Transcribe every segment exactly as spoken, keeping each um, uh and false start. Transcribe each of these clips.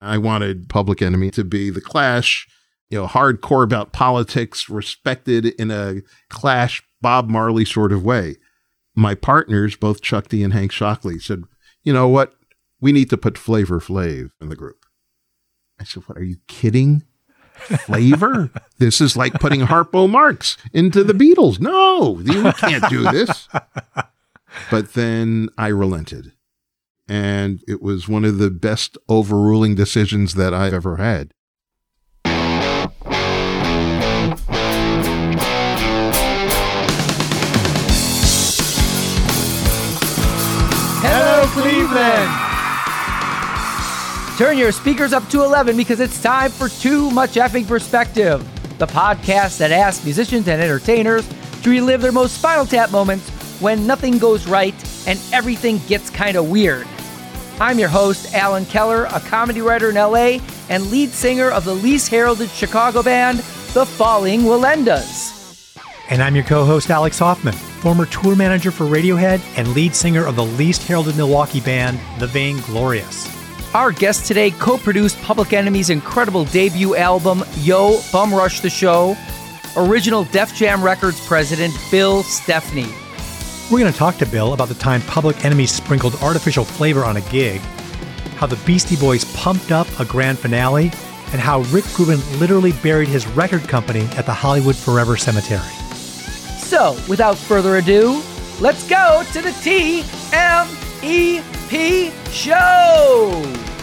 I wanted Public Enemy to be The Clash, you know, hardcore about politics, respected in a Clash, Bob Marley sort of way. My partners, both Chuck D and Hank Shocklee, said, you know what? We need to put Flavor Flav in the group. I said, what, are you kidding? Flavor? This is like putting Harpo Marx into the Beatles. No, you can't do this. But then I relented. And it was one of the best overruling decisions that I've ever had. Hello, Cleveland! Turn your speakers up to eleven because it's time for Too Much Effing Perspective, the podcast that asks musicians and entertainers to relive their most Spinal Tap moments when nothing goes right and everything gets kind of weird. I'm your host, Alan Keller, a comedy writer in L A and lead singer of the least heralded Chicago band, The Falling Willendas. And I'm your co-host, Alex Hoffman, former tour manager for Radiohead and lead singer of the least heralded Milwaukee band, The Vainglorious. Our guest today co-produced Public Enemy's incredible debut album, Yo Bum Rush the Show, original Def Jam Records president, Bill Stephanie. We're going to talk to Bill about the time Public Enemy sprinkled artificial flavor on a gig, how the Beastie Boys pumped up a grand finale, and how Rick Rubin literally buried his record company at the Hollywood Forever Cemetery. So, without further ado, let's go to the T M E P show!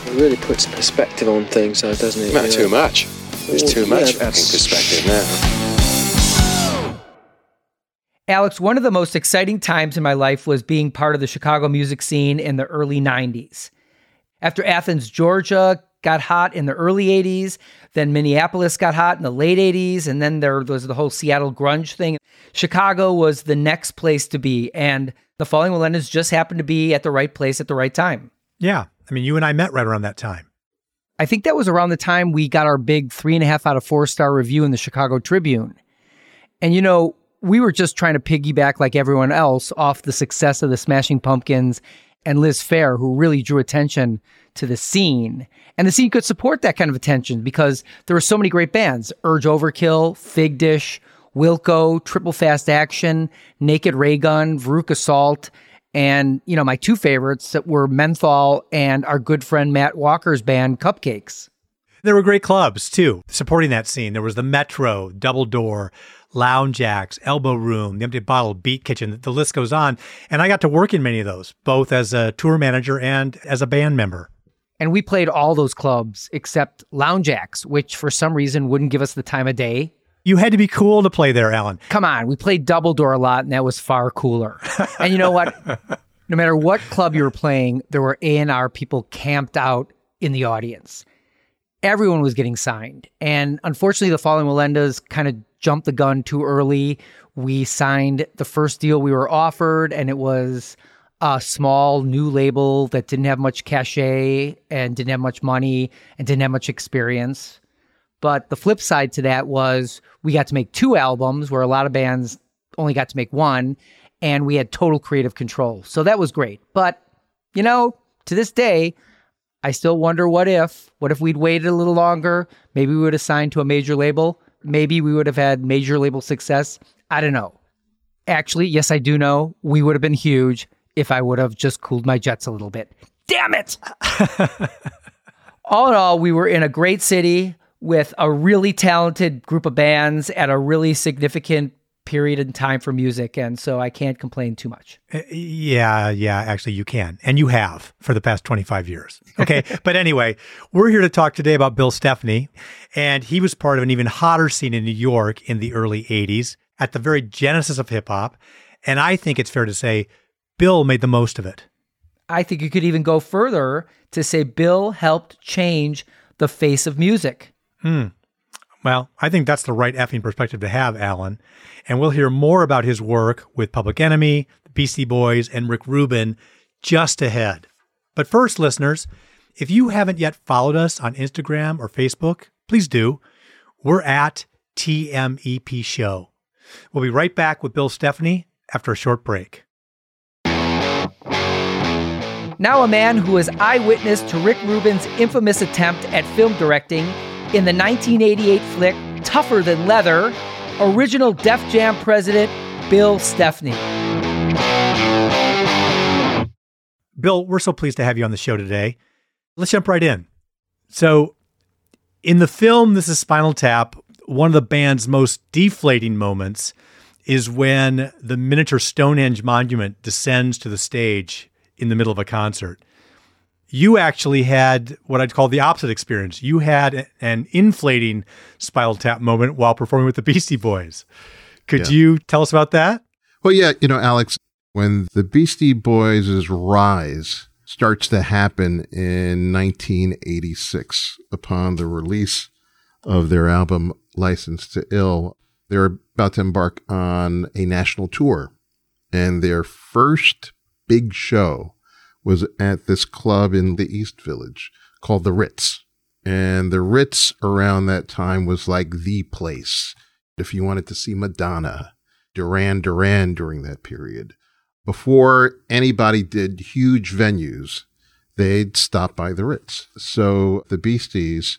It really puts perspective on things, though, doesn't it? Not too much. There's too much effing perspective now. Alex, one of the most exciting times in my life was being part of the Chicago music scene in the early nineties. After Athens, Georgia got hot in the early eighties, then Minneapolis got hot in the late eighties, and then there was the whole Seattle grunge thing. Chicago was the next place to be, and The Falling Willendas just happened to be at the right place at the right time. Yeah. I mean, you and I met right around that time. I think that was around the time we got our big three and a half out of four star review in the Chicago Tribune. And, you know, we were just trying to piggyback, like everyone else, off the success of the Smashing Pumpkins and Liz Phair, who really drew attention to the scene. And the scene could support that kind of attention because there were so many great bands. Urge Overkill, Fig Dish, Wilco, Triple Fast Action, Naked Raygun, Veruca Salt, and, you know, my two favorites that were Menthol and our good friend Matt Walker's band, Cupcakes. There were great clubs, too, supporting that scene. There was the Metro, Double Door, Lounge Acts, Elbow Room, The Empty Bottle, Beat Kitchen, the list goes on. And I got to work in many of those, both as a tour manager and as a band member. And we played all those clubs except Lounge Acts, which for some reason wouldn't give us the time of day. You had to be cool to play there, Alan. Come on, we played Double Door a lot, and that was far cooler. And you know what? No matter what club you were playing, there were A and R people camped out in the audience. Everyone was getting signed. And unfortunately, The Falling Willendas kind of jumped the gun too early. We signed the first deal we were offered, and it was a small new label that didn't have much cachet and didn't have much money and didn't have much experience. But the flip side to that was we got to make two albums where a lot of bands only got to make one, and we had total creative control. So that was great. But, you know, to this day, I still wonder what if, what if we'd waited a little longer? Maybe we would have signed to a major label. Maybe we would have had major label success. I don't know. Actually, yes, I do know. We would have been huge if I would have just cooled my jets a little bit. Damn it! All in all, we were in a great city with a really talented group of bands at a really significant period in time for music. And so I can't complain too much. Uh, yeah, yeah, actually you can. And you have for the past twenty-five years. Okay. But anyway, we're here to talk today about Bill Stephanie. And he was part of an even hotter scene in New York in the early eighties at the very genesis of hip hop. And I think it's fair to say Bill made the most of it. I think you could even go further to say Bill helped change the face of music. Hmm. Well, I think that's the right effing perspective to have, Alan. And we'll hear more about his work with Public Enemy, the Beastie Boys, and Rick Rubin just ahead. But first, listeners, if you haven't yet followed us on Instagram or Facebook, please do. We're at T M E P Show. We'll be right back with Bill Stephanie after a short break. Now a man who was eyewitness to Rick Rubin's infamous attempt at film directing in the nineteen eighty-eight flick Tougher Than Leather, original Def Jam president Bill Stephanie. Bill, we're so pleased to have you on the show today. Let's jump right in. So in the film This Is Spinal Tap, one of the band's most deflating moments is when the miniature Stonehenge monument descends to the stage in the middle of a concert. You actually had what I'd call the opposite experience. You had an inflating Spinal Tap moment while performing with the Beastie Boys. Could yeah. you tell us about that? Well, yeah, you know, Alex, when the Beastie Boys' rise starts to happen in nineteen eighty-six upon the release of their album License to Ill, they're about to embark on a national tour. And their first big show was at this club in the East Village called the Ritz. And the Ritz around that time was like the place. If you wanted to see Madonna, Duran Duran during that period, before anybody did huge venues, they'd stop by the Ritz. So the Beasties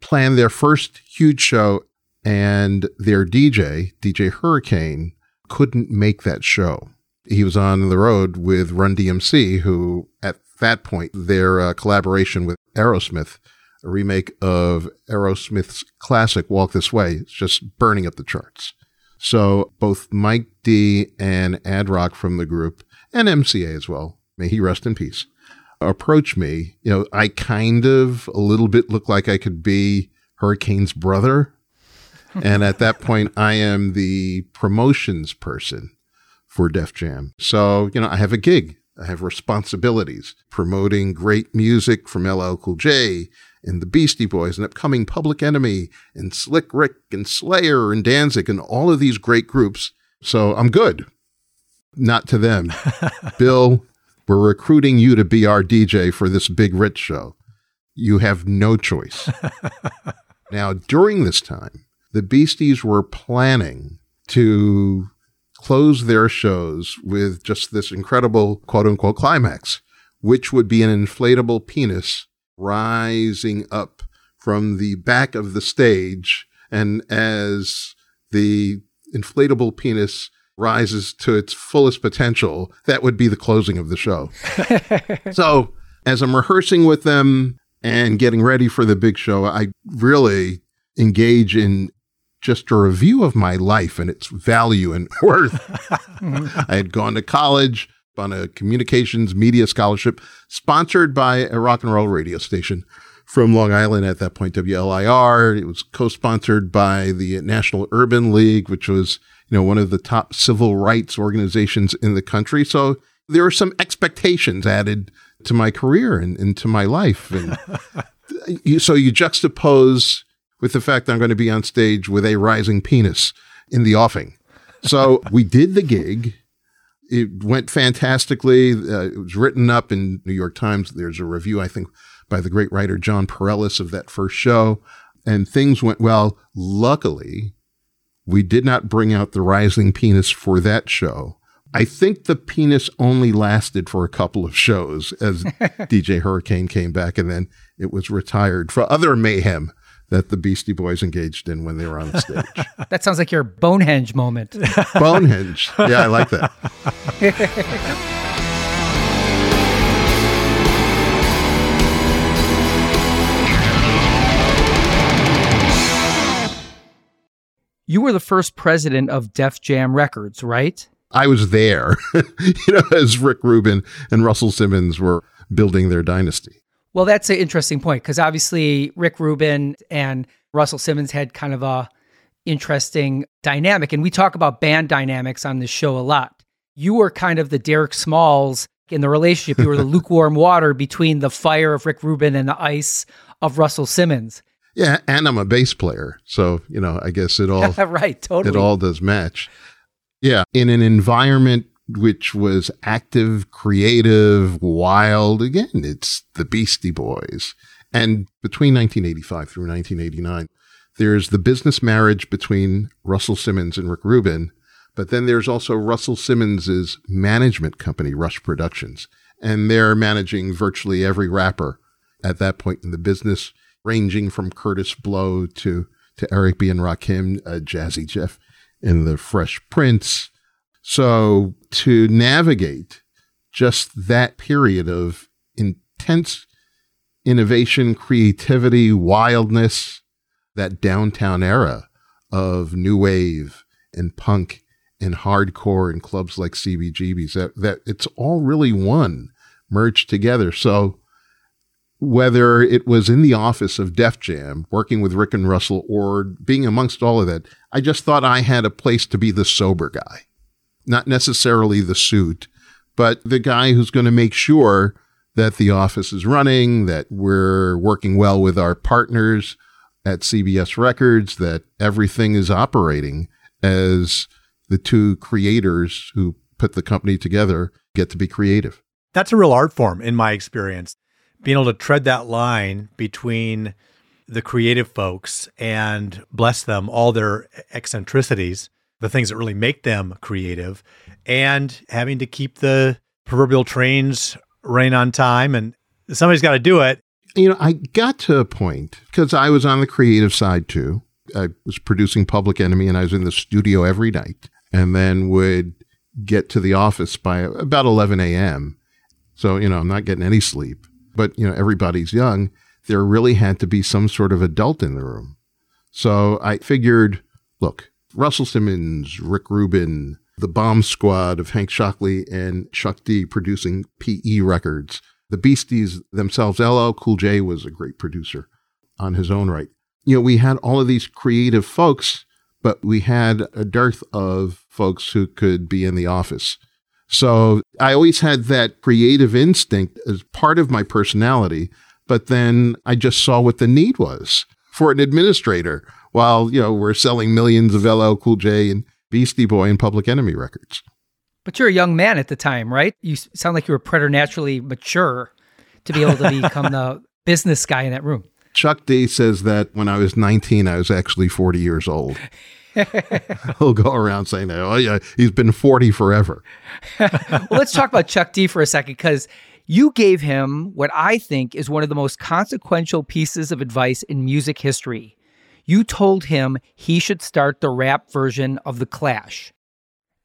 planned their first huge show, and their D J, D J Hurricane, couldn't make that show. He was on the road with Run-D M C, who at that point, their uh, collaboration with Aerosmith, a remake of Aerosmith's classic Walk This Way, it's just burning up the charts. So both Mike D and Ad Rock from the group, and M C A as well, may he rest in peace, approached me. You know, I kind of a little bit looked like I could be Hurricane's brother. And at that point, I am the promotions person for Def Jam. So, you know, I have a gig. I have responsibilities promoting great music from L L Cool J and the Beastie Boys and upcoming Public Enemy and Slick Rick and Slayer and Danzig and all of these great groups. So I'm good. Not to them. Bill, we're recruiting you to be our D J for this big Ritz show. You have no choice. Now, during this time, the Beasties were planning to close their shows with just this incredible quote-unquote climax, which would be an inflatable penis rising up from the back of the stage. And as the inflatable penis rises to its fullest potential, that would be the closing of the show. So as I'm rehearsing with them and getting ready for the big show, I really engage in just a review of my life and its value and worth. I had gone to college on a communications media scholarship sponsored by a rock and roll radio station from Long Island at that point, W L I R. It was co-sponsored by the National Urban League, which was, you know, one of the top civil rights organizations in the country. So there were some expectations added to my career and, and to my life. And you, so you juxtapose with the fact that I'm going to be on stage with a rising penis in the offing. So we did the gig. It went fantastically. Uh, it was written up in New York Times. There's a review, I think, by the great writer John Pareles of that first show. And things went well. Luckily, we did not bring out the rising penis for that show. I think the penis only lasted for a couple of shows as D J Hurricane came back, and then it was retired for other mayhem that the Beastie Boys engaged in when they were on the stage. That sounds like your Bonehenge moment. Bonehenge. Yeah, I like that. You were the first president of Def Jam Records, right? I was there, you know, as Rick Rubin and Russell Simmons were building their dynasty. Well, that's an interesting point, because obviously Rick Rubin and Russell Simmons had kind of a interesting dynamic. And we talk about band dynamics on this show a lot. You were kind of the Derek Smalls in the relationship. You were the lukewarm water between the fire of Rick Rubin and the ice of Russell Simmons. Yeah, and I'm a bass player. So, you know, I guess it all, right, totally. It all does match. Yeah, in an environment which was active, creative, wild. Again, it's the Beastie Boys. And between nineteen eighty-five through nineteen eighty-nine, there's the business marriage between Russell Simmons and Rick Rubin, but then there's also Russell Simmons's management company, Rush Productions. and they're managing virtually every rapper at that point in the business, ranging from Curtis Blow to to Eric B and Rakim, uh, Jazzy Jeff, and the Fresh Prince. So to navigate just that period of intense innovation, creativity, wildness, that downtown era of new wave and punk and hardcore and clubs like C B G B's, that, that it's all really one merged together. So whether it was in the office of Def Jam, working with Rick and Russell, or being amongst all of that, I just thought I had a place to be the sober guy, not necessarily the suit, but the guy who's going to make sure that the office is running, that we're working well with our partners at C B S Records, that everything is operating as the two creators who put the company together get to be creative. That's a real art form in my experience. Being able to tread that line between the creative folks and, bless them, all their eccentricities, the things that really make them creative, and having to keep the proverbial trains running on time, and somebody's got to do it. You know, I got to a point, because I was on the creative side too. I was producing Public Enemy, and I was in the studio every night, and then would get to the office by about eleven a.m. So, you know, I'm not getting any sleep. But, you know, everybody's young. There really had to be some sort of adult in the room. So I figured, look, Russell Simmons, Rick Rubin, the Bomb Squad of Hank Shocklee and Chuck D producing P E Records, the Beasties themselves, L L Cool J was a great producer on his own right. You know, we had all of these creative folks, but we had a dearth of folks who could be in the office. So I always had that creative instinct as part of my personality, but then I just saw what the need was for an administrator while, you know, we're selling millions of L L Cool J and Beastie Boy and Public Enemy records. But you're a young man at the time, right? You sound like you were preternaturally mature to be able to become the business guy in that room. Chuck D says that when I was nineteen, I was actually forty years old. He'll go around saying that, oh yeah, he's been forty forever. Well, let's talk about Chuck D for a second, because you gave him what I think is one of the most consequential pieces of advice in music history. You told him he should start the rap version of The Clash.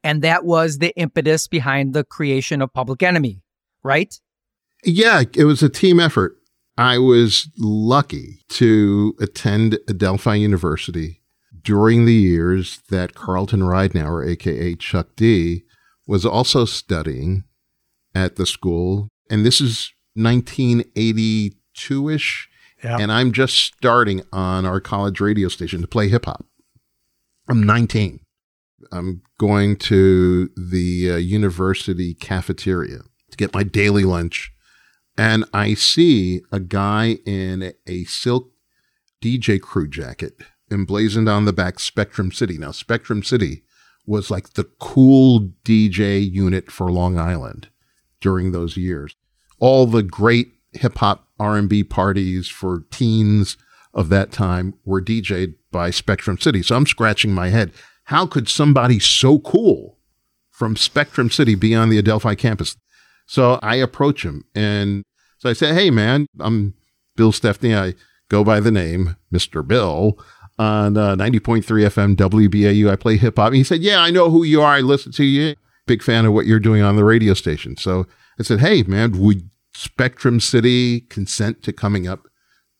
And that was the impetus behind the creation of Public Enemy, right? Yeah, it was a team effort. I was lucky to attend Adelphi University during the years that Carlton Ridenauer, a k a. Chuck D, was also studying at the school. And this is nineteen eighty-two-ish. Yeah. And I'm just starting on our college radio station to play hip-hop. I'm nineteen. I'm going to the uh, university cafeteria to get my daily lunch. And I see a guy in a silk D J crew jacket, emblazoned on the back, Spectrum City. Now, Spectrum City was like the cool D J unit for Long Island during those years. All the great hip-hop R and B parties for teens of that time were D J'd by Spectrum City. So I'm scratching my head. How could somebody so cool from Spectrum City be on the Adelphi campus? So I approach him, and so I say, hey, man, I'm Bill Stephanie. I go by the name Mister Bill. On uh, ninety point three F M W B A U, I play hip-hop. And he said, yeah, I know who you are. I listen to you. Big fan of what you're doing on the radio station. So I said, hey, man, would Spectrum City consent to coming up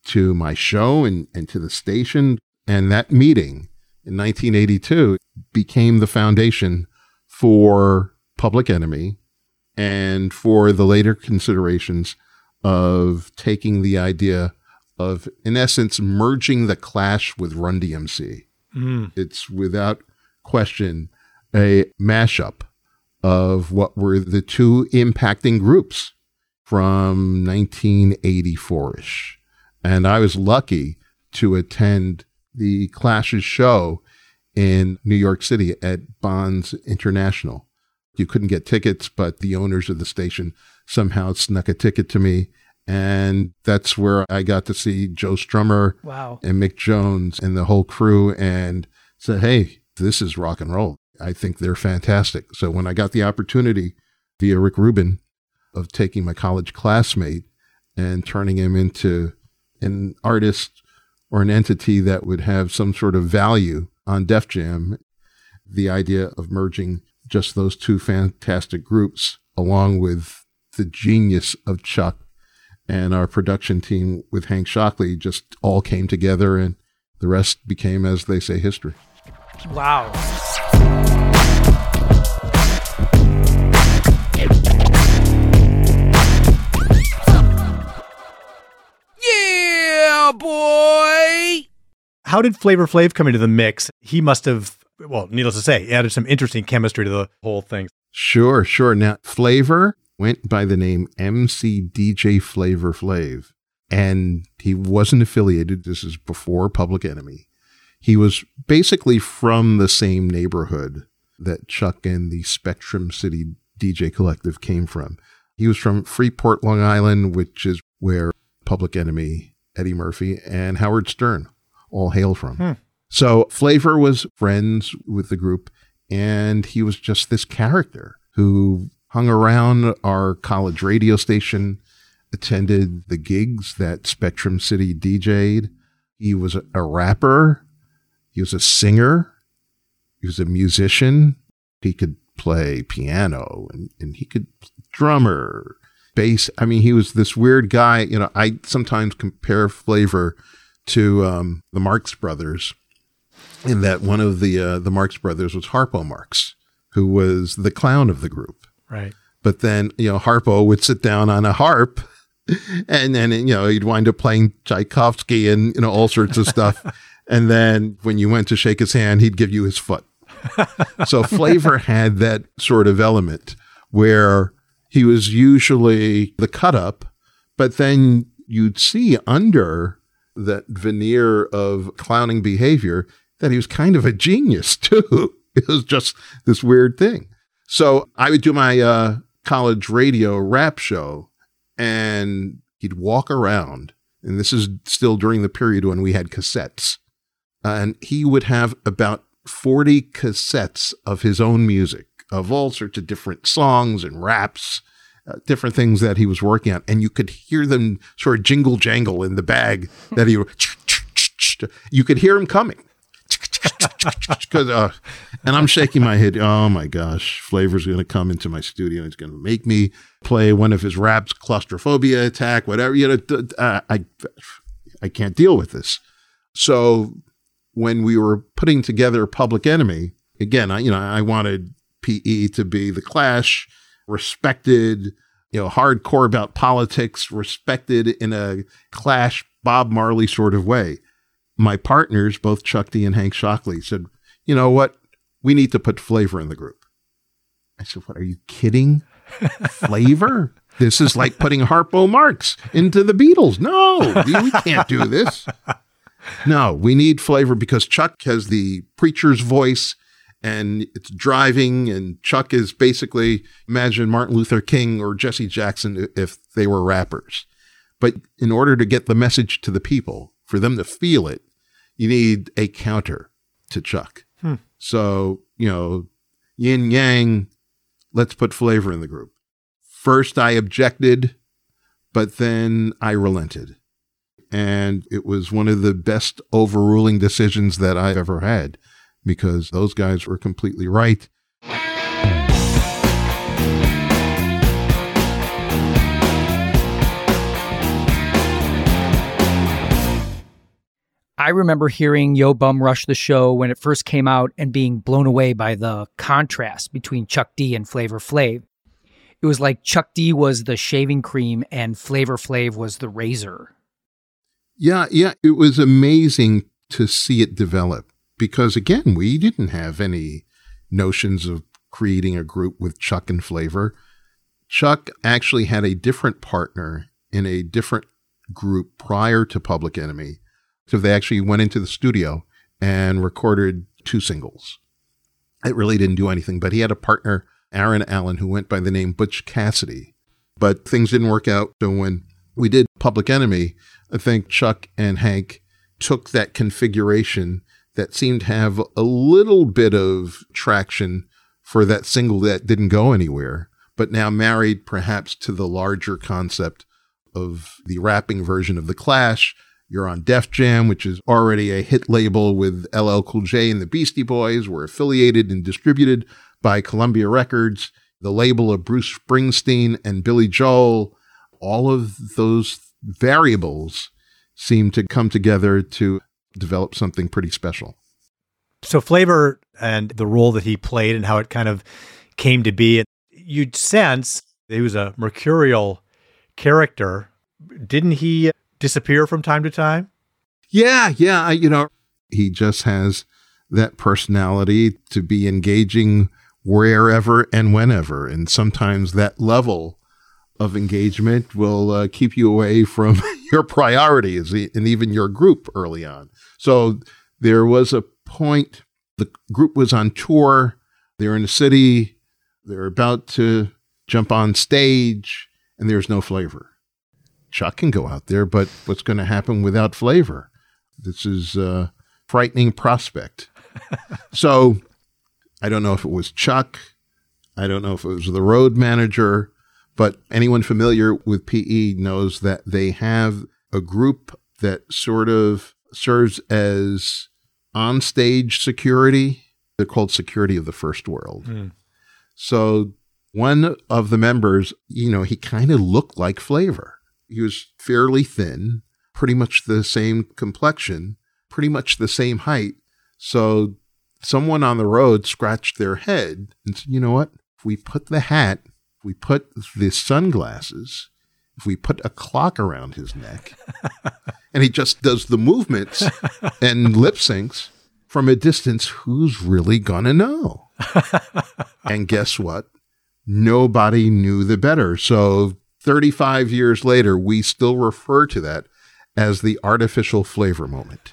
to my show and, and to the station? And that meeting in nineteen eighty-two became the foundation for Public Enemy and for the later considerations of taking the idea of, in essence, merging The Clash with Run-D M C. Mm. It's without question a mashup of what were the two impacting groups from nineteen eighty-four-ish. And I was lucky to attend The Clash's show in New York City at Bonds International. You couldn't get tickets, but the owners of the station somehow snuck a ticket to me. And that's where I got to see Joe Strummer wow. and Mick Jones and the whole crew and said, hey, this is rock and roll. I think they're fantastic. So when I got the opportunity via Rick Rubin of taking my college classmate and turning him into an artist or an entity that would have some sort of value on Def Jam. The idea of merging just those two fantastic groups along with the genius of Chuck and our production team with Hank Shocklee just all came together, and the rest became, as they say, history. Wow. Yeah, boy! How did Flavor Flav come into the mix? He must have, well, needless to say, added some interesting chemistry to the whole thing. Sure, sure. Now, Flavor went by the name M C D J Flavor Flav, and he wasn't affiliated. This is before Public Enemy. He was basically from the same neighborhood that Chuck and the Spectrum City D J Collective came from. He was from Freeport, Long Island, which is where Public Enemy, Eddie Murphy, and Howard Stern all hail from. Hmm. So Flavor was friends with the group, and he was just this character who hung around our college radio station, attended the gigs that Spectrum City D J'd. He was a rapper. He was a singer. He was a musician. He could play piano, and, and he could drummer, bass. I mean, he was this weird guy. You know, I sometimes compare Flavor to um, the Marx Brothers, in that one of the uh, the Marx Brothers was Harpo Marx, who was the clown of the group. Right. But then, you know, Harpo would sit down on a harp, and then, you know, he'd wind up playing Tchaikovsky and, you know, all sorts of stuff. And then when you went to shake his hand, he'd give you his foot. So Flavor had that sort of element where he was usually the cut up, but then you'd see under that veneer of clowning behavior that he was kind of a genius too. It was just this weird thing. So I would do my uh, college radio rap show, and he'd walk around, and this is still during the period when we had cassettes, and he would have about forty cassettes of his own music, of all sorts of different songs and raps, uh, different things that he was working on, and you could hear them sort of jingle jangle in the bag that he would, you could hear him coming. uh, and I'm shaking my head. Oh my gosh, Flavor's going to come into my studio. He's going to make me play one of his raps, Claustrophobia Attack, whatever. You know, uh, I, I can't deal with this. So when we were putting together Public Enemy, again, I, you know, I wanted P E to be the Clash, respected, you know, hardcore about politics, respected in a Clash, Bob Marley sort of way. My partners, both Chuck D and Hank Shocklee, said, you know what? We need to put Flavor in the group. I said, what, are you kidding? Flavor? This is like putting Harpo Marx into the Beatles. No, we can't do this. No, we need Flavor because Chuck has the preacher's voice and it's driving, and Chuck is basically, imagine Martin Luther King or Jesse Jackson if they were rappers. But in order to get the message to the people, for them to feel it, you need a counter to Chuck. Hmm. So, you know, yin yang, let's put Flavor in the group. First, I objected, but then I relented. And it was one of the best overruling decisions that I've ever had, because those guys were completely right. I remember hearing Yo Bum Rush the Show when it first came out and being blown away by the contrast between Chuck D and Flavor Flav. It was like Chuck D was the shaving cream and Flavor Flav was the razor. Yeah, yeah. It was amazing to see it develop because, again, we didn't have any notions of creating a group with Chuck and Flavor. Chuck actually had a different partner in a different group prior to Public Enemy. So they actually went into the studio and recorded two singles. It really didn't do anything, but he had a partner, Aaron Allen, who went by the name Butch Cassidy. But things didn't work out. So when we did Public Enemy, I think Chuck and Hank took that configuration that seemed to have a little bit of traction for that single that didn't go anywhere, but now married perhaps to the larger concept of the rapping version of The Clash. You're on Def Jam, which is already a hit label with L L Cool J and the Beastie Boys, were affiliated and distributed by Columbia Records, the label of Bruce Springsteen and Billy Joel. All of those variables seem to come together to develop something pretty special. So Flavor and the role that he played and how it kind of came to be, you'd sense he was a mercurial character. Didn't he disappear from time to time? Yeah, yeah. I, you know, he just has that personality to be engaging wherever and whenever. And sometimes that level of engagement will uh, keep you away from your priorities and even your group early on. So there was a point, the group was on tour, they're in the city, they're about to jump on stage, and there's no Flavor. Chuck can go out there, but what's going to happen without Flavor? This is a frightening prospect. So I don't know if it was Chuck, I don't know if it was the road manager, but anyone familiar with P E knows that they have a group that sort of serves as on-stage security. They're called Security of the First World. Mm. So one of the members, you know, he kind of looked like Flavor. He was fairly thin, pretty much the same complexion, pretty much the same height. So someone on the road scratched their head and said, you know what? If we put the hat, if we put the sunglasses, if we put a clock around his neck, and he just does the movements and lip syncs from a distance, who's really going to know? And guess what? Nobody knew the better. So thirty-five years later, we still refer to that as the artificial Flavor moment.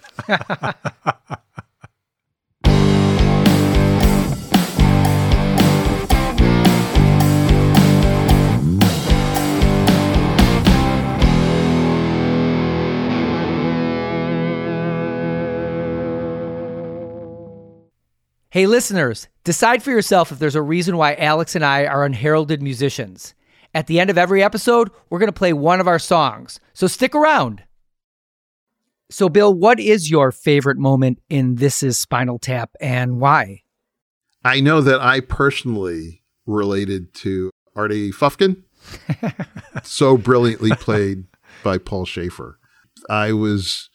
Hey, listeners, decide for yourself if there's a reason why Alex and I are unheralded musicians. At the end of every episode, we're going to play one of our songs, so stick around. So, Bill, what is your favorite moment in This Is Spinal Tap and why? I know that I personally related to Artie Fufkin, so brilliantly played by Paul Schaefer. I was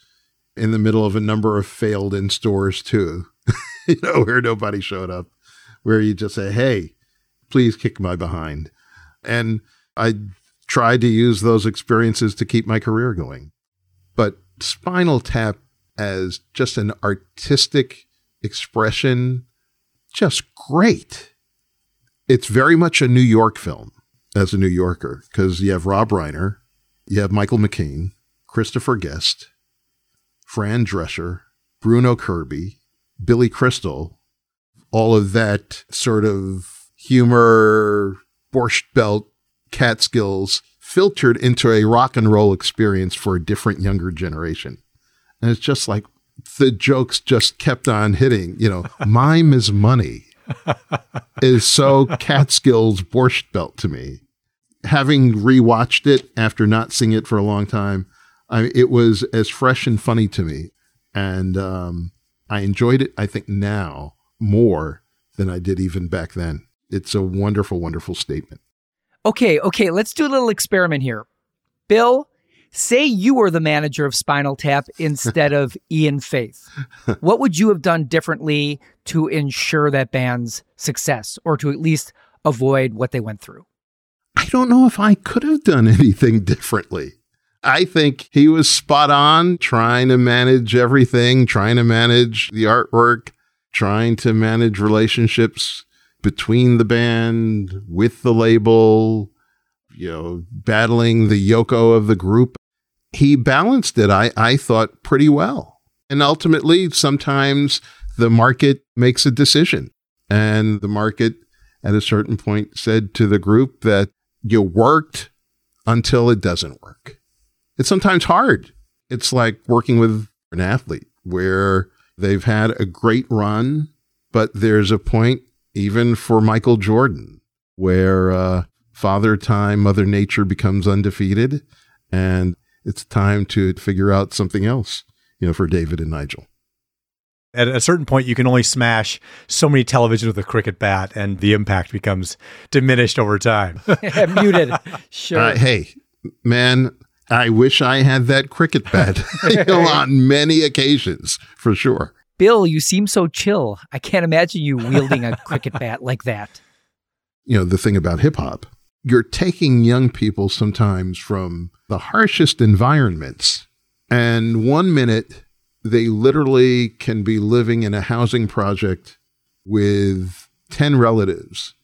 in the middle of a number of failed in stores, too. You know, where nobody showed up, where you just say, hey, please kick my behind. And I tried to use those experiences to keep my career going. But Spinal Tap as just an artistic expression, just great. It's very much a New York film as a New Yorker, because you have Rob Reiner, you have Michael McKean, Christopher Guest, Fran Drescher, Bruno Kirby, Billy Crystal, all of that sort of humor, Borscht Belt, Catskills filtered into a rock and roll experience for a different younger generation. And it's just like the jokes just kept on hitting. You know, mime is money is so Catskills Borscht Belt to me. Having rewatched it after not seeing it for a long time, I, it was as fresh and funny to me. And, um, I enjoyed it, I think, now more than I did even back then. It's a wonderful, wonderful statement. Okay, okay, let's do a little experiment here. Bill, say you were the manager of Spinal Tap instead of Ian Faith. What would you have done differently to ensure that band's success, or to at least avoid what they went through? I don't know if I could have done anything differently. I think he was spot on, trying to manage everything, trying to manage the artwork, trying to manage relationships between the band, with the label, you know, battling the Yoko of the group. He balanced it, I, I thought, pretty well. And ultimately, sometimes the market makes a decision. And the market, at a certain point, said to the group that you worked until it doesn't work. It's sometimes hard. It's like working with an athlete where they've had a great run, but there's a point, even for Michael Jordan, where uh, Father Time, Mother Nature becomes undefeated, and it's time to figure out something else, you know, for David and Nigel. At a certain point, you can only smash so many televisions with a cricket bat, and the impact becomes diminished over time. Muted. Sure. Uh, hey, man, I wish I had that cricket bat you know, on many occasions, for sure. Bill, you seem so chill. I can't imagine you wielding a cricket bat like that. You know, the thing about hip-hop, you're taking young people sometimes from the harshest environments, and one minute they literally can be living in a housing project with ten relatives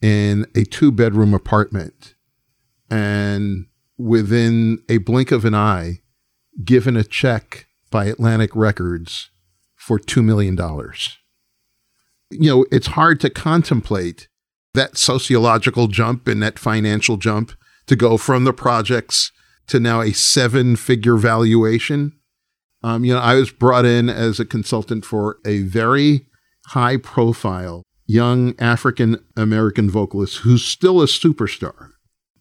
in a two-bedroom apartment, and within a blink of an eye, given a check by Atlantic Records for two million dollars. You know, it's hard to contemplate that sociological jump and that financial jump to go from the projects to now a seven-figure valuation. Um, you know, I was brought in as a consultant for a very high-profile young African-American vocalist who's still a superstar,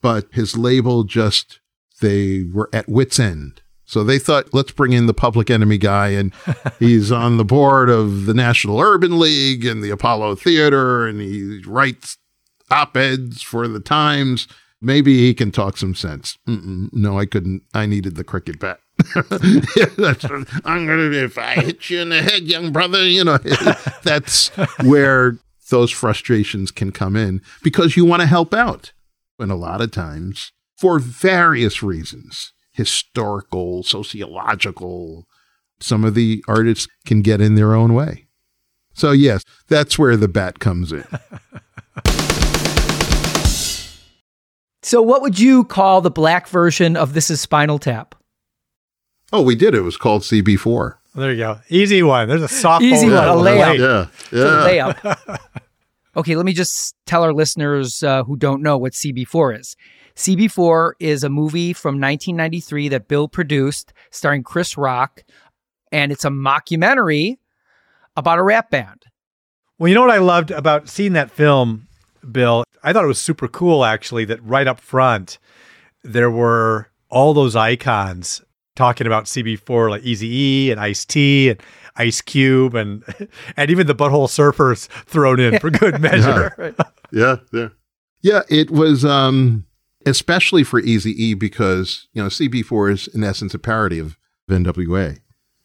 but his label just, they were at wit's end. So they thought, let's bring in the Public Enemy guy, and he's on the board of the National Urban League and the Apollo Theater, and he writes op-eds for the Times. Maybe he can talk some sense. Mm-mm, no, I couldn't. I needed the cricket bat. yeah, that's what, I'm gonna, if I hit you in the head, young brother, you know, that's where those frustrations can come in, because you want to help out. And a lot of times, for various reasons, historical, sociological, some of the artists can get in their own way. So yes, that's where the bat comes in. So what would you call the black version of This Is Spinal Tap? Oh, we did. It was called C B four. Well, there you go. Easy one. There's a softball. Easy one. A layup. Yeah. yeah. It's a layup. Okay, let me just tell our listeners uh, who don't know what C B four is. C B four is a movie from nineteen ninety-three that Bill produced starring Chris Rock, and it's a mockumentary about a rap band. Well, you know what I loved about seeing that film, Bill? I thought it was super cool, actually, that right up front, there were all those icons talking about C B four, like Eazy-E and Ice-T and Ice Cube, and and even the Butthole Surfers thrown in for good measure. Yeah. Right. yeah, yeah. Yeah, it was, um, especially for Eazy-E, because, you know, C B four is in essence a parody of N W A.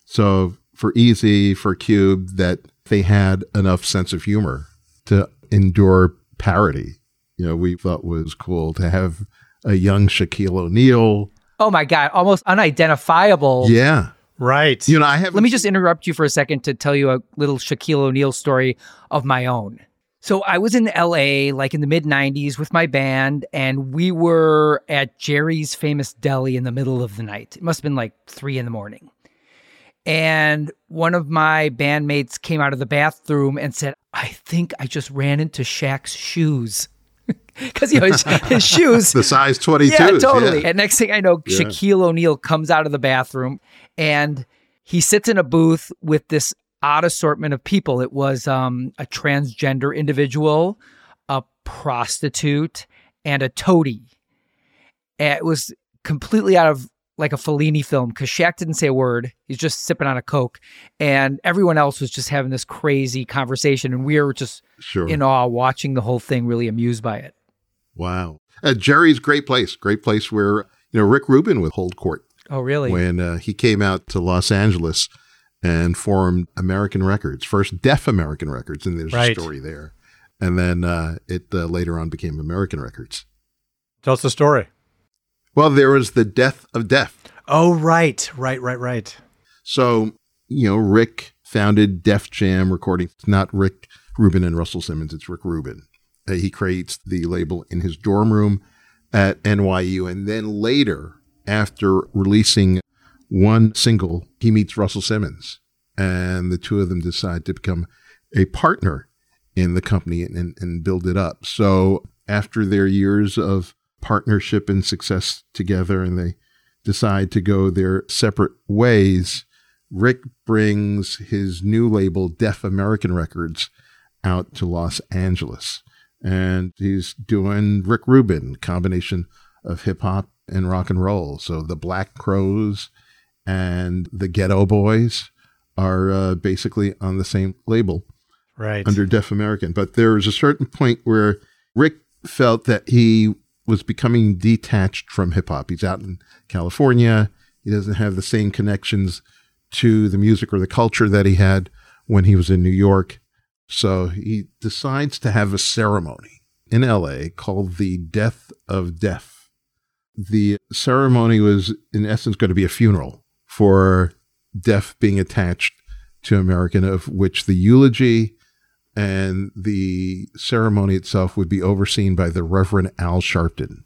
So for Eazy, for Cube, that they had enough sense of humor to endure parody, you know, we thought was cool to have a young Shaquille O'Neal. Oh my God, almost unidentifiable. Yeah. Right. You know, I have. Let me just interrupt you for a second to tell you a little Shaquille O'Neal story of my own. So I was in L A, like in the mid nineties with my band, and we were at Jerry's Famous Deli in the middle of the night. It must've been like three in the morning. And one of my bandmates came out of the bathroom and said, I think I just ran into Shaq's shoes. Because you know, his, his shoes. The size twenty-two. Yeah, totally. Yeah. And next thing I know, yeah. Shaquille O'Neal comes out of the bathroom and he sits in a booth with this odd assortment of people. It was um, a transgender individual, a prostitute, and a toady. And it was completely out of like a Fellini film, because Shaq didn't say a word. He's just sipping on a Coke. And everyone else was just having this crazy conversation. And we were just sure. in awe, watching the whole thing, really amused by it. Wow. Uh, Jerry's great place. Great place where, you know, Rick Rubin would hold court. Oh, really? When uh, he came out to Los Angeles and formed American Records, first Def American Records. And there's right. a story there. And then uh, it uh, later on became American Records. Tell us the story. Well, there was the Death of Def. Oh, right, right, right, right. So, you know, Rick founded Def Jam Recording. It's not Rick Rubin and Russell Simmons. It's Rick Rubin. Uh, he creates the label in his dorm room at N Y U. And then later, after releasing one single, he meets Russell Simmons. And the two of them decide to become a partner in the company and, and build it up. So after their years of partnership and success together, and they decide to go their separate ways, Rick brings his new label, Def American Records, out to Los Angeles. and he's doing Rick Rubin, combination of hip hop and rock and roll. So the Black Crows and the Ghetto Boys are uh, basically on the same label, right, under Def American. But there was a certain point where Rick felt that he was becoming detached from hip hop. He's out in California. He doesn't have the same connections to the music or the culture that he had when he was in New York. So he decides to have a ceremony in L A called the Death of Def. The ceremony was, in essence, going to be a funeral for Def being attached to American, of which the eulogy and the ceremony itself would be overseen by the Reverend Al Sharpton.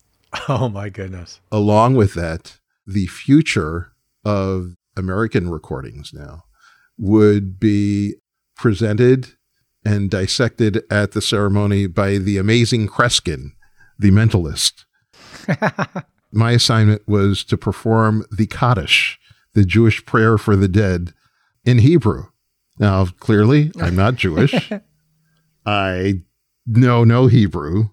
Oh, my goodness. Along with that, the future of American recordings now would be presented and dissected at the ceremony by the amazing Kreskin, the mentalist. My assignment was to perform the Kaddish, the Jewish prayer for the dead, in Hebrew. Now, clearly, I'm not Jewish. I know no Hebrew.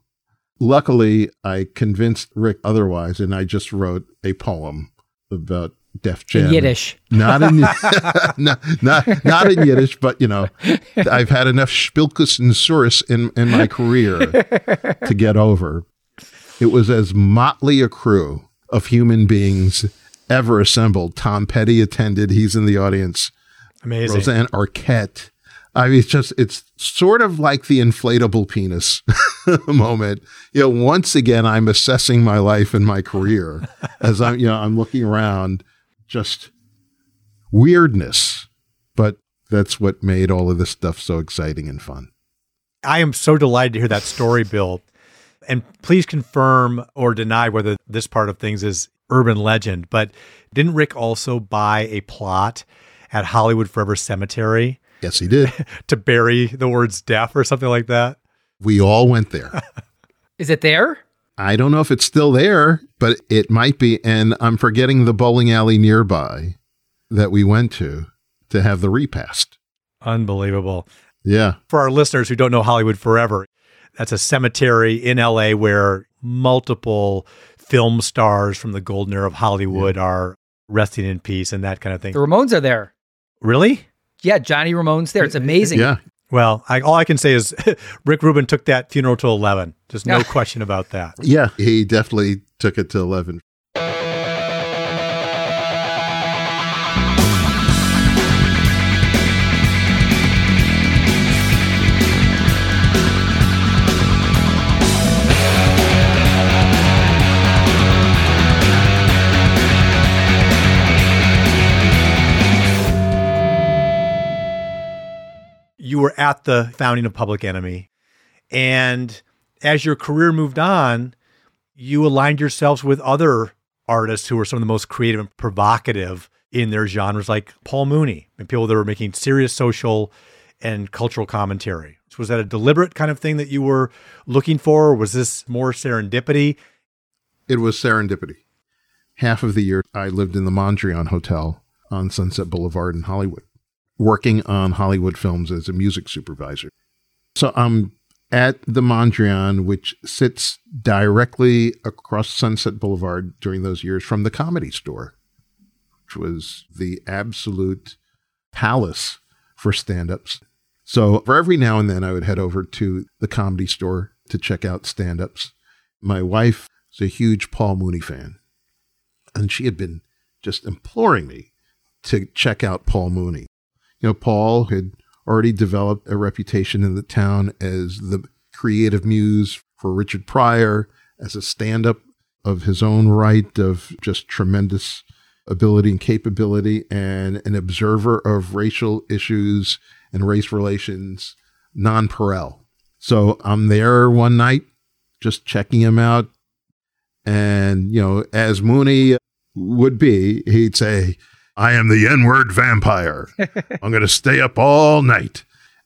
Luckily, I convinced Rick otherwise, and I just wrote a poem about Def Jam. Yiddish. Not in not, not not in Yiddish, but you know, I've had enough Spilkus and Suris in, in my career to get over. It was as motley a crew of human beings ever assembled. Tom Petty attended, he's in the audience. Amazing. Roseanne Arquette. I mean, it's just, it's sort of like the inflatable penis moment. You know, once again, I'm assessing my life and my career as I'm, you know, I'm looking around, just weirdness. But that's what made all of this stuff so exciting and fun. I am so delighted to hear that story, Bill. And please confirm or deny whether this part of things is urban legend. But didn't Rick also buy a plot at Hollywood Forever Cemetery? Yes, he did. To bury the words Def or something like that. We all went there. Is it there? I don't know if it's still there, but it might be. And I'm forgetting the bowling alley nearby that we went to to have the repast. Unbelievable. Yeah. For our listeners who don't know Hollywood Forever, that's a cemetery in L A where multiple film stars from the golden era of Hollywood yeah. are resting in peace and that kind of thing. The Ramones are there. Really? Yeah, Johnny Ramone's there. It's amazing. Yeah. Well, I, all I can say is Rick Rubin took that funeral to eleven. There's no question about that. Yeah, he definitely took it to eleven. You were at the founding of Public Enemy, and as your career moved on, you aligned yourselves with other artists who were some of the most creative and provocative in their genres, like Paul Mooney, and people that were making serious social and cultural commentary. So was that a deliberate kind of thing that you were looking for, or was this more serendipity? It was serendipity. Half of the year, I lived in the Mondrian Hotel on Sunset Boulevard in Hollywood, working on Hollywood films as a music supervisor. So I'm at the Mondrian, which sits directly across Sunset Boulevard during those years from the Comedy Store, which was the absolute palace for stand-ups. So for every now and then, I would head over to the Comedy Store to check out stand-ups. My wife is a huge Paul Mooney fan, and she had been just imploring me to check out Paul Mooney. You know, Paul had already developed a reputation in the town as the creative muse for Richard Pryor, as a stand-up of his own right, of just tremendous ability and capability, and an observer of racial issues and race relations nonpareil. So I'm there one night just checking him out. And, you know, as Mooney would be, he'd say, "I am the N-word vampire. I'm going to stay up all night."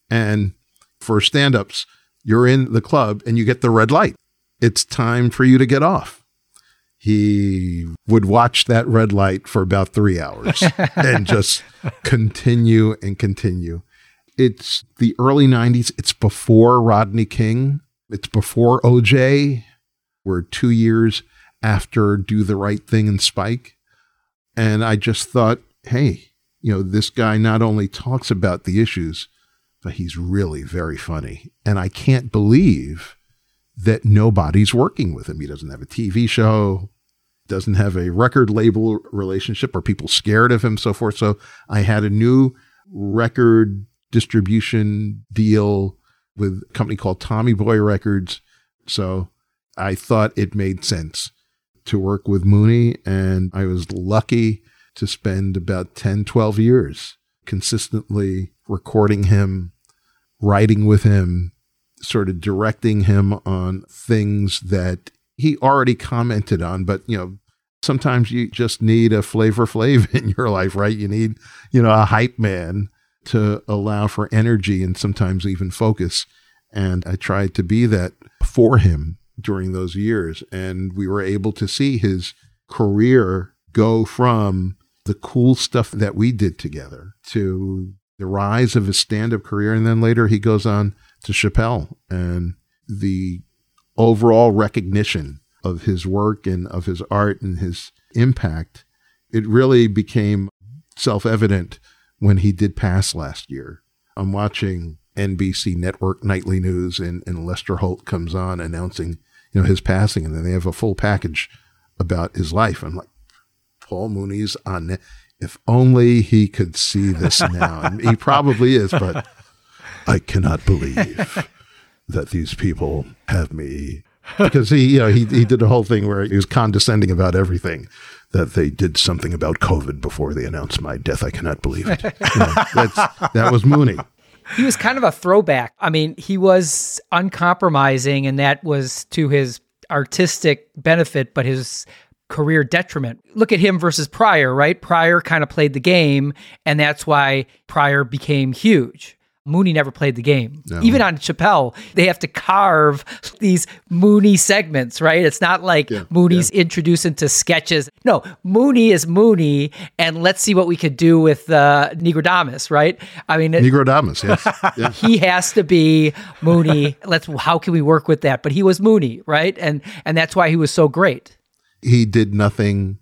And for stand-ups, you're in the club and you get the red light. It's time for you to get off. He would watch that red light for about three hours and just continue and continue. It's the early nineties. It's before Rodney King. It's before O J. We're two years after Do the Right Thing and Spike. And I just thought, hey, you know, this guy not only talks about the issues, but he's really very funny. And I can't believe that nobody's working with him. He doesn't have a T V show, doesn't have a record label relationship, or people scared of him, so forth. So I had a new record distribution deal with a company called Tommy Boy Records. So I thought it made sense to work with Mooney, and I was lucky to spend about ten, twelve years consistently recording him, writing with him, sort of directing him on things that he already commented on. But, you know, sometimes you just need a Flavor Flav in your life, right? You need, you know, a hype man to allow for energy and sometimes even focus. And I tried to be that for him during those years. And we were able to see his career go from the cool stuff that we did together to the rise of his stand-up career. And then later he goes on to Chappelle, and the overall recognition of his work and of his art and his impact, it really became self-evident when he did pass last year. I'm watching N B C Network Nightly News, and, and Lester Holt comes on announcing, you know, his passing, and then they have a full package about his life. I'm like, Paul Mooney's on net. If only he could see this now. And he probably is, but I cannot believe that these people have me. Because he, you know, he, he did a whole thing where he was condescending about everything, that they did something about COVID before they announced my death. I cannot believe it. You know, that's, that was Mooney. He was kind of a throwback. I mean, he was uncompromising, and that was to his artistic benefit, but his career detriment. Look at him versus Pryor, right? Pryor kind of played the game, and that's why Pryor became huge. Mooney never played the game. No. Even on Chappelle, they have to carve these Mooney segments, right? It's not like yeah, Mooney's yeah. introduced into sketches. No, Mooney is Mooney, and let's see what we could do with uh, Negro Domus, right? I mean, it, Negro Domus, yes. Yeah. He has to be Mooney. Let's. How can we work with that? But he was Mooney, right? And and that's why he was so great. He did nothing,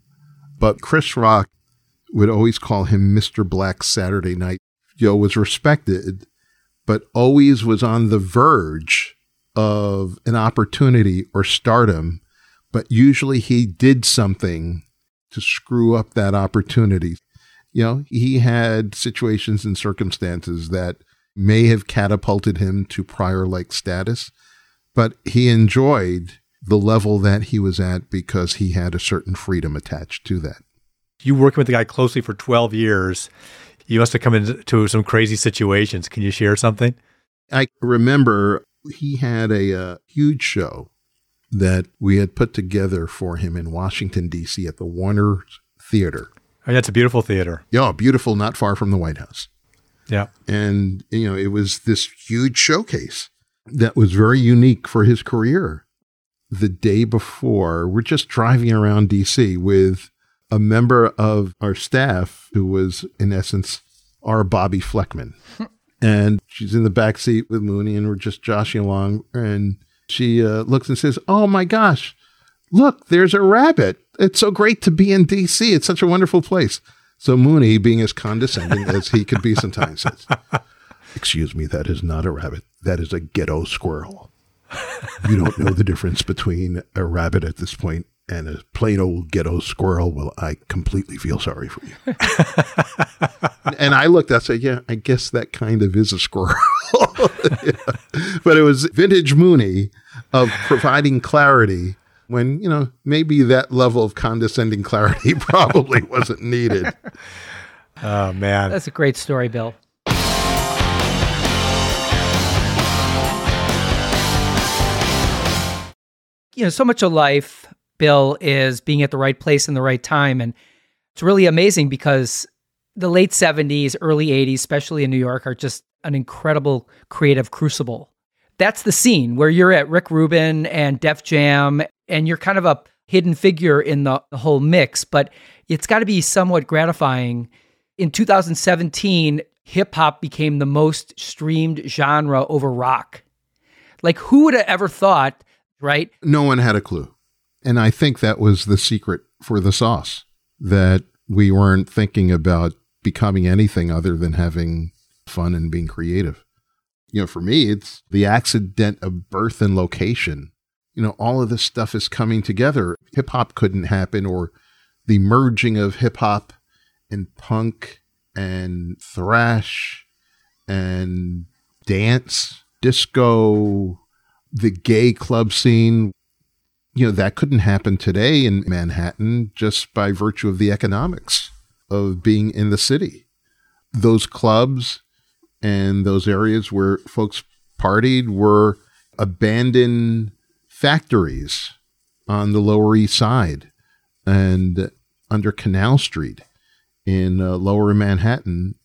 but Chris Rock would always call him Mister Black Saturday Night. Yo was respected, but always was on the verge of an opportunity or stardom, but usually he did something to screw up that opportunity. You know, he had situations and circumstances that may have catapulted him to Pryor-like status, but he enjoyed the level that he was at because he had a certain freedom attached to that. You working with the guy closely for twelve years, you must have come into some crazy situations. Can you share something? I remember he had a, a huge show that we had put together for him in Washington, D C at the Warner Theater. Oh, yeah, it's a beautiful theater. Yeah, beautiful, not far from the White House. Yeah. And, you know, it was this huge showcase that was very unique for his career. The day before, we're just driving around D C with a member of our staff who was, in essence, our Bobby Fleckman. And she's in the back seat with Mooney, and we're just joshing along. And she uh, looks and says, "Oh my gosh, look, there's a rabbit. It's so great to be in D C. It's such a wonderful place." So Mooney, being as condescending as he could be sometimes, says, "Excuse me, that is not a rabbit. That is a ghetto squirrel. You don't know the difference between a rabbit at this point and a plain old ghetto squirrel. Well, I completely feel sorry for you." And I looked, I said, yeah, I guess that kind of is a squirrel. Yeah. But it was vintage Mooney of providing clarity when, you know, maybe that level of condescending clarity probably wasn't needed. Oh, man. That's a great story, Bill. You know, so much of life, Bill, is being at the right place in the right time. And it's really amazing because the late seventies, early eighties, especially in New York, are just an incredible creative crucible. That's the scene where you're at Rick Rubin and Def Jam, and you're kind of a hidden figure in the, the whole mix. But it's got to be somewhat gratifying. In two thousand seventeen, hip hop became the most streamed genre over rock. Like, who would have ever thought, right? No one had a clue. And I think that was the secret for the sauce, that we weren't thinking about becoming anything other than having fun and being creative. You know, for me, it's the accident of birth and location. You know, all of this stuff is coming together. Hip hop couldn't happen, or the merging of hip hop and punk and thrash and dance, disco, the gay club scene. You know, that couldn't happen today in Manhattan just by virtue of the economics of being in the city. Those clubs and those areas where folks partied were abandoned factories on the Lower East Side and under Canal Street in uh, Lower Manhattan.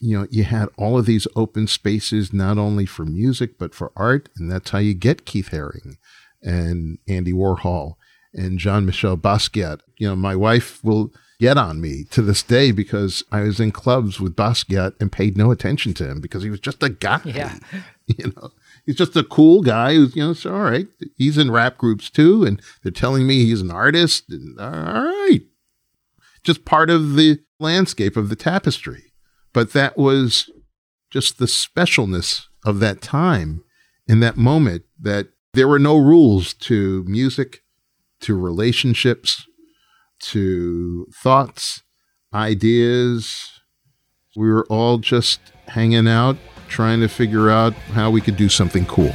You know, you had all of these open spaces, not only for music, but for art. And that's how you get Keith Haring and Andy Warhol and Jean-Michel Basquiat. You know, my wife will get on me to this day because I was in clubs with Basquiat and paid no attention to him because he was just a guy. Yeah. You know, he's just a cool guy who's, you know, so all right, he's in rap groups too. And they're telling me he's an artist. And, all right. Just part of the landscape of the tapestry. But that was just the specialness of that time in that moment, that there were no rules to music, to relationships, to thoughts, ideas. We were all just hanging out, trying to figure out how we could do something cool.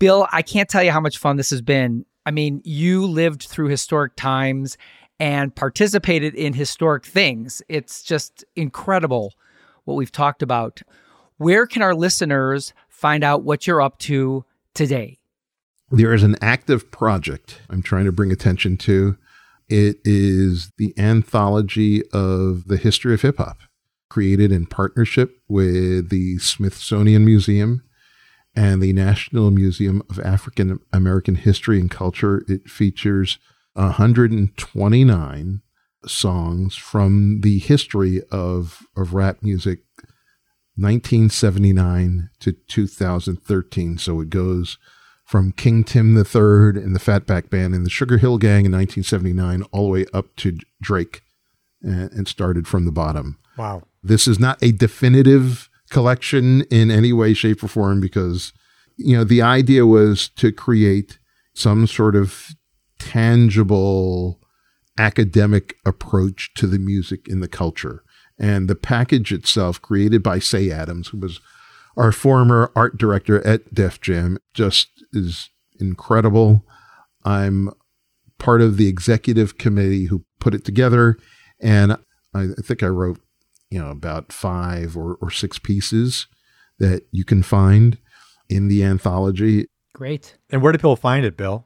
Bill, I can't tell you how much fun this has been. I mean, you lived through historic times and participated in historic things. It's just incredible what we've talked about. Where can our listeners find out what you're up to today? There is an active project I'm trying to bring attention to. It is the Anthology of the History of Hip Hop, created in partnership with the Smithsonian Museum and the National Museum of African American History and Culture. It features one hundred twenty-nine songs from the history of, of rap music, nineteen seventy-nine to two thousand thirteen. So it goes from King Tim the Third and the Fatback Band and the Sugar Hill Gang in nineteen seventy-nine all the way up to Drake, and, and started from the bottom. Wow. This is not a definitive collection in any way, shape, or form, because, you know, the idea was to create some sort of tangible academic approach to the music and the culture. And the package itself, created by Say Adams, who was our former art director at Def Jam, just is incredible. I'm part of the executive committee who put it together, and I think I wrote, you know, about five or, or six pieces that you can find in the anthology. Great. And where do people find it, Bill?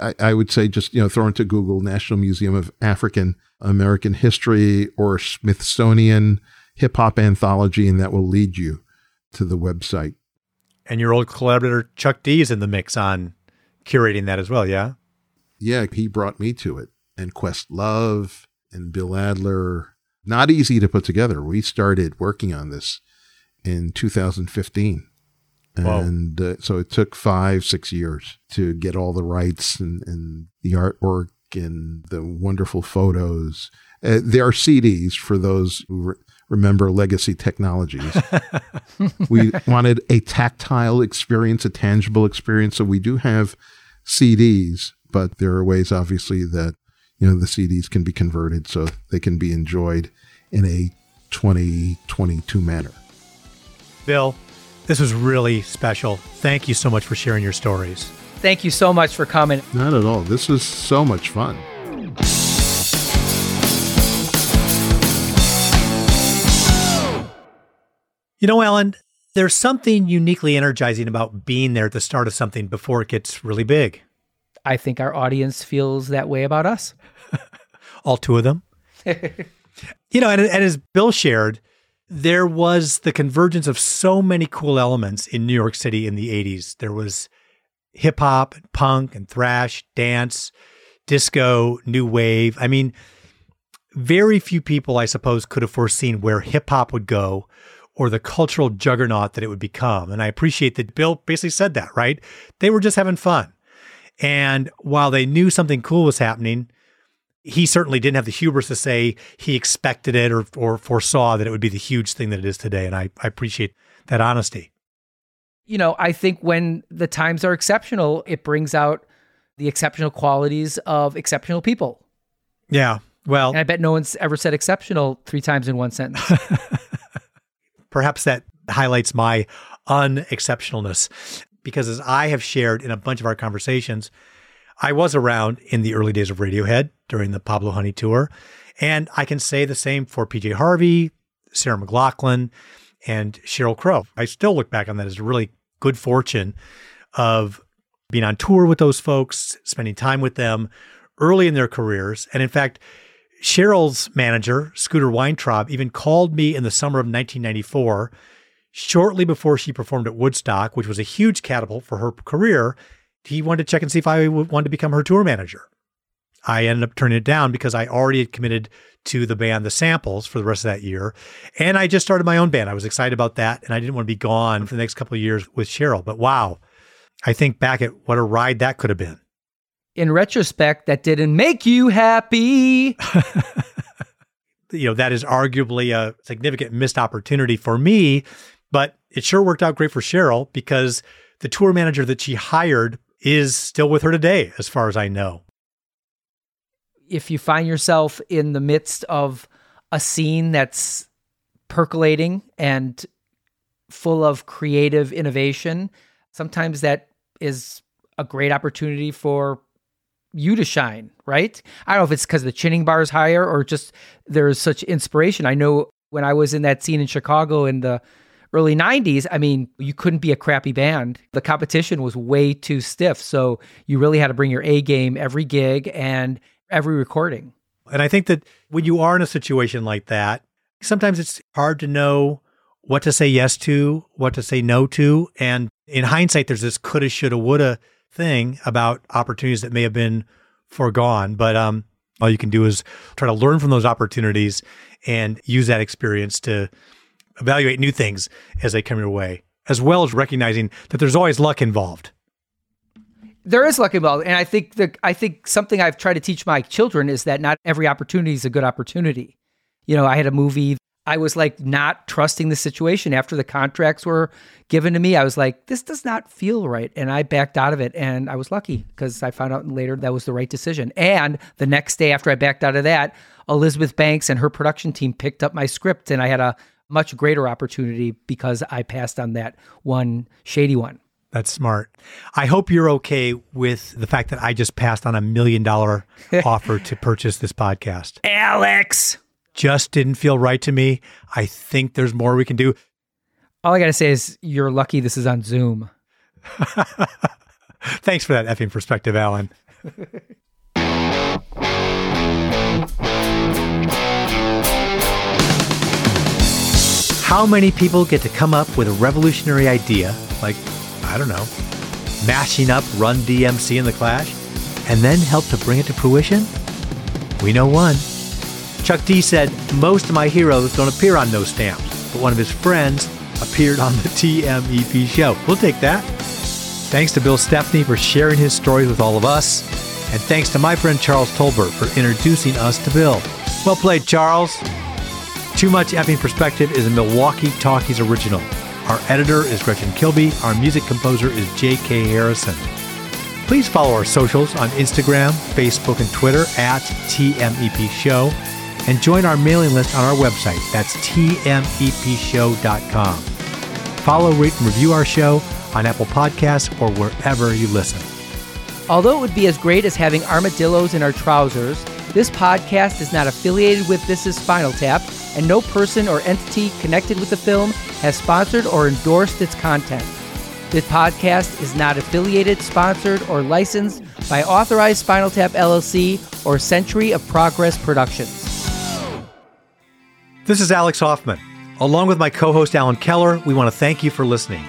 I, I would say just, you know, throw into Google National Museum of African American History or Smithsonian Hip Hop Anthology, and that will lead you to the website. And your old collaborator Chuck D is in the mix on curating that as well, yeah? Yeah, he brought me to it. And Questlove and Bill Adler. Not easy to put together. We started working on this in two thousand fifteen. Wow. And uh, so it took five, six years to get all the rights and, and the artwork and the wonderful photos. Uh, there are C Ds for those who re- remember Legacy Technologies. We wanted a tactile experience, a tangible experience. So we do have C Ds, but there are ways, obviously, that, you know, the C Ds can be converted so they can be enjoyed in a twenty twenty-two manner. Bill, this was really special. Thank you so much for sharing your stories. Thank you so much for coming. Not at all. This was so much fun. You know, Alan, there's something uniquely energizing about being there at the start of something before it gets really big. I think our audience feels that way about us. All two of them. You know, and, and as Bill shared, there was the convergence of so many cool elements in New York City in the eighties. There was hip hop, punk, and thrash, dance, disco, new wave. I mean, very few people, I suppose, could have foreseen where hip hop would go or the cultural juggernaut that it would become. And I appreciate that Bill basically said that, right? They were just having fun. And while they knew something cool was happening, he certainly didn't have the hubris to say he expected it or, or foresaw that it would be the huge thing that it is today. And I, I appreciate that honesty. You know, I think when the times are exceptional, it brings out the exceptional qualities of exceptional people. Yeah, well. And I bet no one's ever said exceptional three times in one sentence. Perhaps that highlights my unexceptionalness, because as I have shared in a bunch of our conversations, I was around in the early days of Radiohead during the Pablo Honey tour. And I can say the same for P J Harvey, Sarah McLachlan, and Sheryl Crow. I still look back on that as a really good fortune of being on tour with those folks, spending time with them early in their careers. And in fact, Cheryl's manager, Scooter Weintraub, even called me in the summer of nineteen ninety-four, shortly before she performed at Woodstock, which was a huge catapult for her career. He wanted to check and see if I wanted to become her tour manager. I ended up turning it down because I already had committed to the band The Samples for the rest of that year. And I just started my own band. I was excited about that, and I didn't want to be gone for the next couple of years with Cheryl. But wow, I think back at what a ride that could have been. In retrospect, that didn't make you happy. You know, that is arguably a significant missed opportunity for me, but it sure worked out great for Cheryl, because the tour manager that she hired is still with her today, as far as I know. If you find yourself in the midst of a scene that's percolating and full of creative innovation, sometimes that is a great opportunity for you to shine, right? I don't know if it's because the Chinning bar is higher or just there's such inspiration. I know when I was in that scene in Chicago in the early nineties, I mean, you couldn't be a crappy band. The competition was way too stiff. So you really had to bring your A game every gig and every recording. And I think that when you are in a situation like that, sometimes it's hard to know what to say yes to, what to say no to. And in hindsight, there's this coulda, shoulda, woulda thing about opportunities that may have been foregone. But um, all you can do is try to learn from those opportunities and use that experience to evaluate new things as they come your way, as well as recognizing that there's always luck involved. There is luck involved. And I think the, I think something I've tried to teach my children is that not every opportunity is a good opportunity. You know, I had a movie, I was like not trusting the situation after the contracts were given to me. I was like, this does not feel right. And I backed out of it. And I was lucky because I found out later that was the right decision. And the next day after I backed out of that, Elizabeth Banks and her production team picked up my script, and I had a much greater opportunity because I passed on that one shady one. That's smart. I hope you're okay with the fact that I just passed on a million dollar offer to purchase this podcast. Alex! Just didn't feel right to me. I think there's more we can do. All I got to say is you're lucky this is on Zoom. Thanks for that effing perspective, Alan. How many people get to come up with a revolutionary idea, like, I don't know, mashing up Run D M C and The Clash, and then help to bring it to fruition? We know one. Chuck D said, most of my heroes don't appear on No Stamps, but one of his friends appeared on the T M E P show. We'll take that. Thanks to Bill Stephanie for sharing his stories with all of us, and thanks to my friend Charles Tolbert for introducing us to Bill. Well played, Charles. Too Much Effing Perspective is a Milwaukee Talkies original. Our editor is Gretchen Kilby. Our music composer is J K Harrison. Please follow our socials on Instagram, Facebook, and Twitter at T M E P Show. And join our mailing list on our website. That's T M E P show dot com. Follow, rate, and review our show on Apple Podcasts or wherever you listen. Although it would be as great as having armadillos in our trousers, this podcast is not affiliated with This Is Spinal Tap, and no person or entity connected with the film has sponsored or endorsed its content. This podcast is not affiliated, sponsored, or licensed by Authorized Spinal Tap L L C or Century of Progress Productions. This is Alex Hoffman. Along with my co-host Alan Keller, we want to thank you for listening.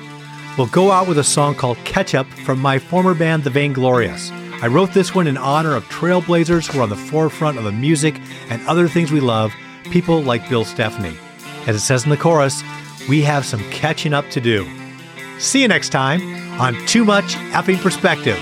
We'll go out with a song called Ketchup from my former band, The Vainglorious, I wrote this one in honor of trailblazers who are on the forefront of the music and other things we love, people like Bill Stephanie. As it says in the chorus, we have some catching up to do. See you next time on Too Much Effing Perspective.